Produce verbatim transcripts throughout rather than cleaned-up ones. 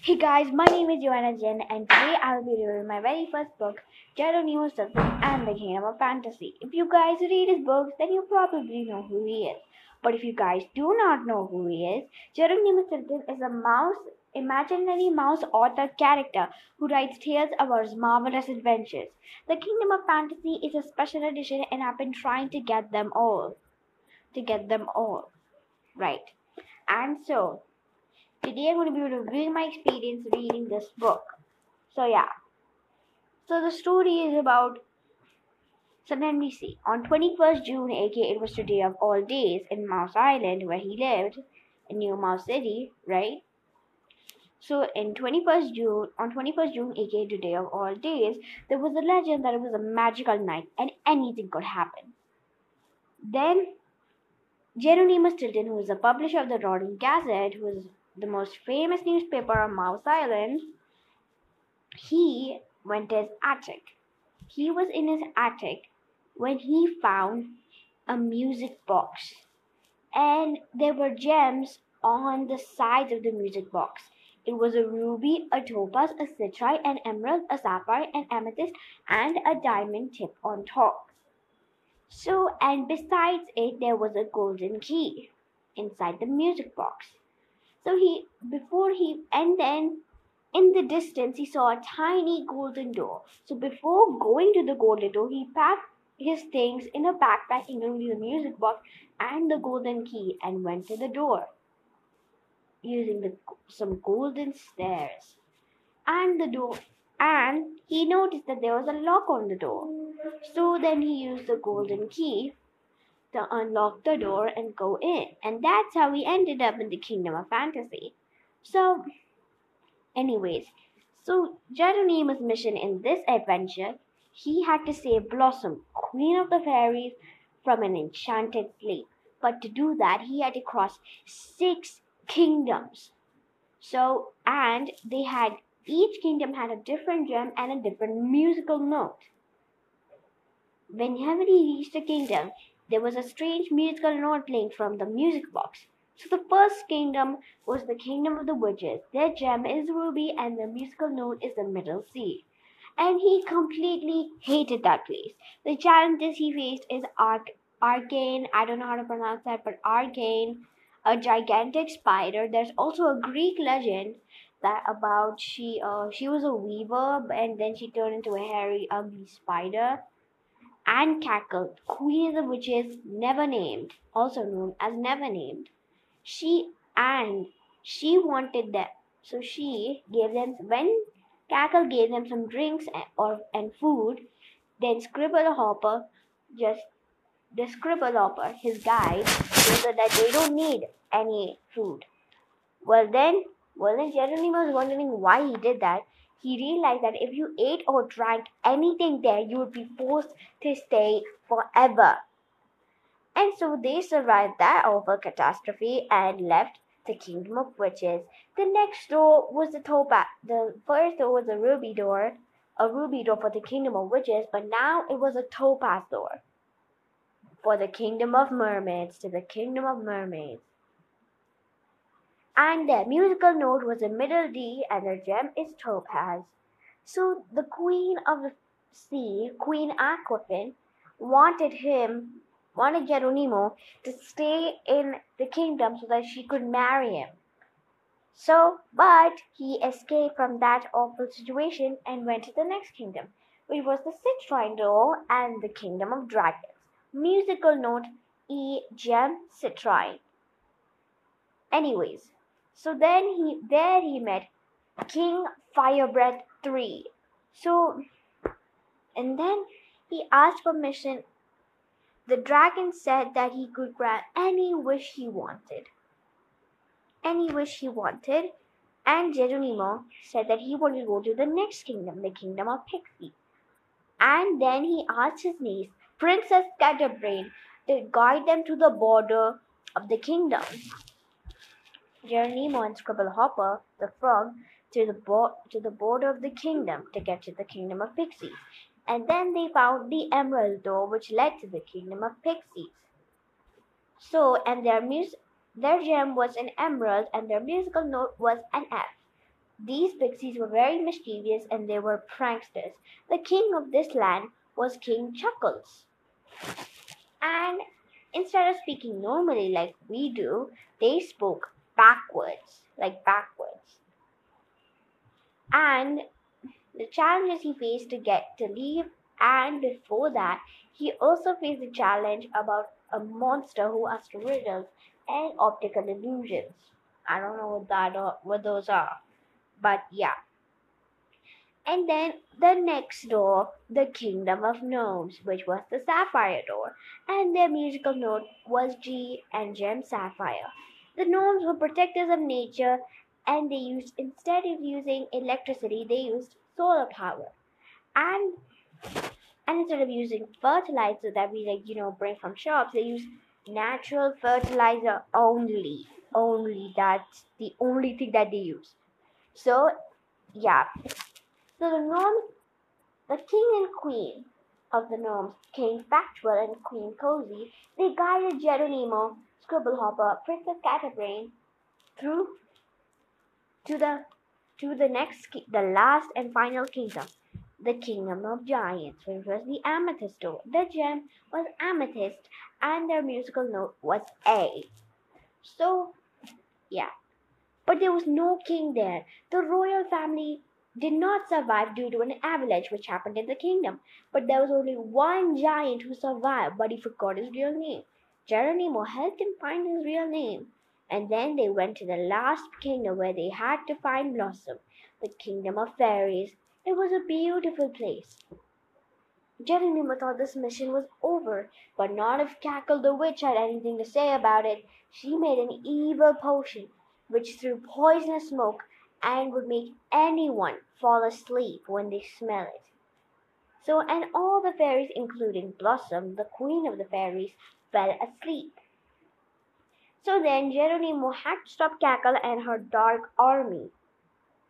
Hey guys, my name is Joanna Jen and today I will be reviewing my very first book, Geronimo Stilton and the Kingdom of Fantasy. If you guys read his books, then you probably know who he is. But if you guys do not know who he is, Geronimo Stilton is a mouse, imaginary mouse author character who writes tales about his marvelous adventures. The Kingdom of Fantasy is a special edition and I've been trying to get them all. To get them all. Right. And so, today I'm going to be reviewing my experience reading this book. So yeah. So the story is about, so then we see, on twenty-first of June, aka it was today of all days, in Mouse Island where he lived, in New Mouse City, right? So in twenty-first of June, on twenty-first of June, aka today of all days, there was a legend that it was a magical night and anything could happen. Then, Geronimo Stilton, who is the publisher of the Rodent Gazette, who is the most famous newspaper on Mouse Island, he went to his attic. He was in his attic when he found a music box. And there were gems on the sides of the music box. It was a ruby, a topaz, a citrine, an emerald, a sapphire, an amethyst, and a diamond tip on top. So, and besides it, there was a golden key inside the music box. So he, before he, and then in the distance, he saw a tiny golden door. So before going to the golden door, he packed his things in a backpack, including the music box and the golden key, and went to the door using the, some golden stairs. And the door, and he noticed that there was a lock on the door. So then he used the golden key to unlock the door and go in, and that's how we ended up in the Kingdom of Fantasy. So anyways, so Geronimo's mission in this adventure, he had to save Blossom, Queen of the Fairies, from an enchanted flame. But to do that, he had to cross six kingdoms. So, and they had, each kingdom had a different gem and a different musical note. Whenever he reached a kingdom, there was a strange musical note playing from the music box. So the first kingdom was the Kingdom of the Witches. Their gem is ruby and their musical note is the middle C. And he completely hated that place. The challenges he faced is Arc Arcane, I don't know how to pronounce that, but Arcane, a gigantic spider. There's also a Greek legend that about she uh, she was a weaver and then she turned into a hairy, ugly spider. And Cackle, Queen of the Witches, never named, also known as never named. She and she wanted them, so she gave them, when Cackle gave them some drinks and, or, and food, then Scribblehopper, just the Scribblehopper, his guide, told her that they don't need any food. Well then, well then Geronimo was wondering why he did that. He realized that if you ate or drank anything there, you would be forced to stay forever. And so they survived that awful catastrophe and left the Kingdom of Witches. The next door was the topaz. The first door was a ruby door, a ruby door for the Kingdom of Witches, but now it was a topaz door for the Kingdom of Mermaids, to the Kingdom of Mermaids. And their musical note was a middle D and their gem is topaz. So the Queen of the Sea, Queen Aquafin, wanted him, wanted Geronimo to stay in the kingdom so that she could marry him. So, but he escaped from that awful situation and went to the next kingdom, which was the citrine door and the Kingdom of Dragons. Musical note E, gem, citrine. Anyways. So then he there he met King Firebreath the third. So, and then he asked permission. The dragon said that he could grant any wish he wanted. Any wish he wanted. And Geronimo said that he wanted to go to the next kingdom, the Kingdom of Pixies. And then he asked his niece, Princess Catterbrain, to guide them to the border of the kingdom. Geronimo and Scribblehopper, the frog, to the, bo to the border of the kingdom to get to the Kingdom of Pixies. And then they found the emerald door, which led to the Kingdom of Pixies. So, and their, mus Their gem was an emerald and their musical note was an F. These pixies were very mischievous and they were pranksters. The king of this land was King Chuckles. And instead of speaking normally like we do, they spoke backwards, like backwards. And the challenges he faced to get to leave, and before that, he also faced the challenge about a monster who asked riddles and optical illusions. I don't know what that or what those are, but yeah. And then the next door, the Kingdom of Gnomes, which was the Sapphire door, and their musical note was G and gem sapphire. The gnomes were protectors of nature, and they used, instead of using electricity, they used solar power. And and instead of using fertilizer that we like, you know, bring from shops, they use natural fertilizer only. Only, that's the only thing that they use. So, yeah. So the gnomes, the king and queen of the gnomes, King Factual and Queen Cozy, they guided Geronimo, Scribblehopper, Princess Catterbrain through to the to the next, the last and final kingdom, the Kingdom of Giants, which was the Amethyst door. The gem was amethyst, and their musical note was A. So, yeah, but there was no king there. The royal family did not survive due to an avalanche which happened in the kingdom. But there was only one giant who survived, but he forgot his real name. Geronimo helped him find his real name. And then they went to the last kingdom where they had to find Blossom, the Kingdom of Fairies. It was a beautiful place. Geronimo thought this mission was over, but not if Cackle the Witch had anything to say about it. She made an evil potion which threw poisonous smoke and would make anyone fall asleep when they smell it. So, and all the fairies, including Blossom, the queen of the fairies, fell asleep. So then Geronimo had to stop Cackle and her dark army,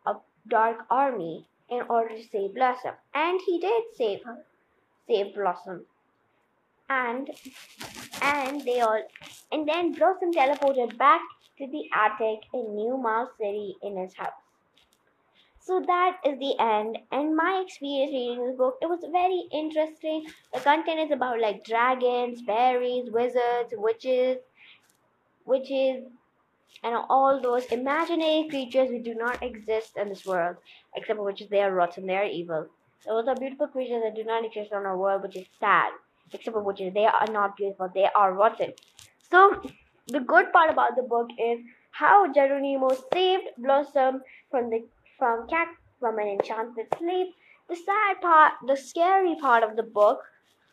a dark army, in order to save Blossom. And he did save her, save Blossom. And, and they all, and then Blossom teleported back to the attic in New Mouse City in his house. So that is the end. And my experience reading this book, it was very interesting. The content is about like dragons, fairies, wizards, witches, witches, and all those imaginary creatures who do not exist in this world, except for witches. They are rotten, they are evil. Those are beautiful creatures that do not exist on our world, which is sad. Except for witches, they are not beautiful, they are rotten. So, the good part about the book is how Geronimo saved Blossom from the from cat from an enchanted sleep. The sad part, the scary part of the book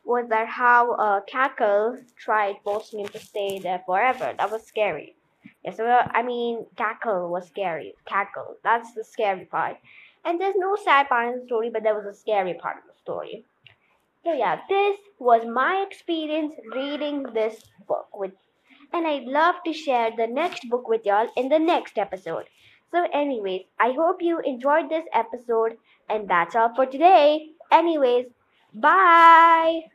was that how uh, Cackle tried forcing him to stay there forever. That was scary. Yes, well, I mean, Cackle was scary. Cackle, that's the scary part. And there's no sad part in the story, but there was a scary part of the story. So yeah, this was my experience reading this book with. And I'd love to share the next book with y'all in the next episode. So anyways, I hope you enjoyed this episode. And that's all for today. Anyways, bye!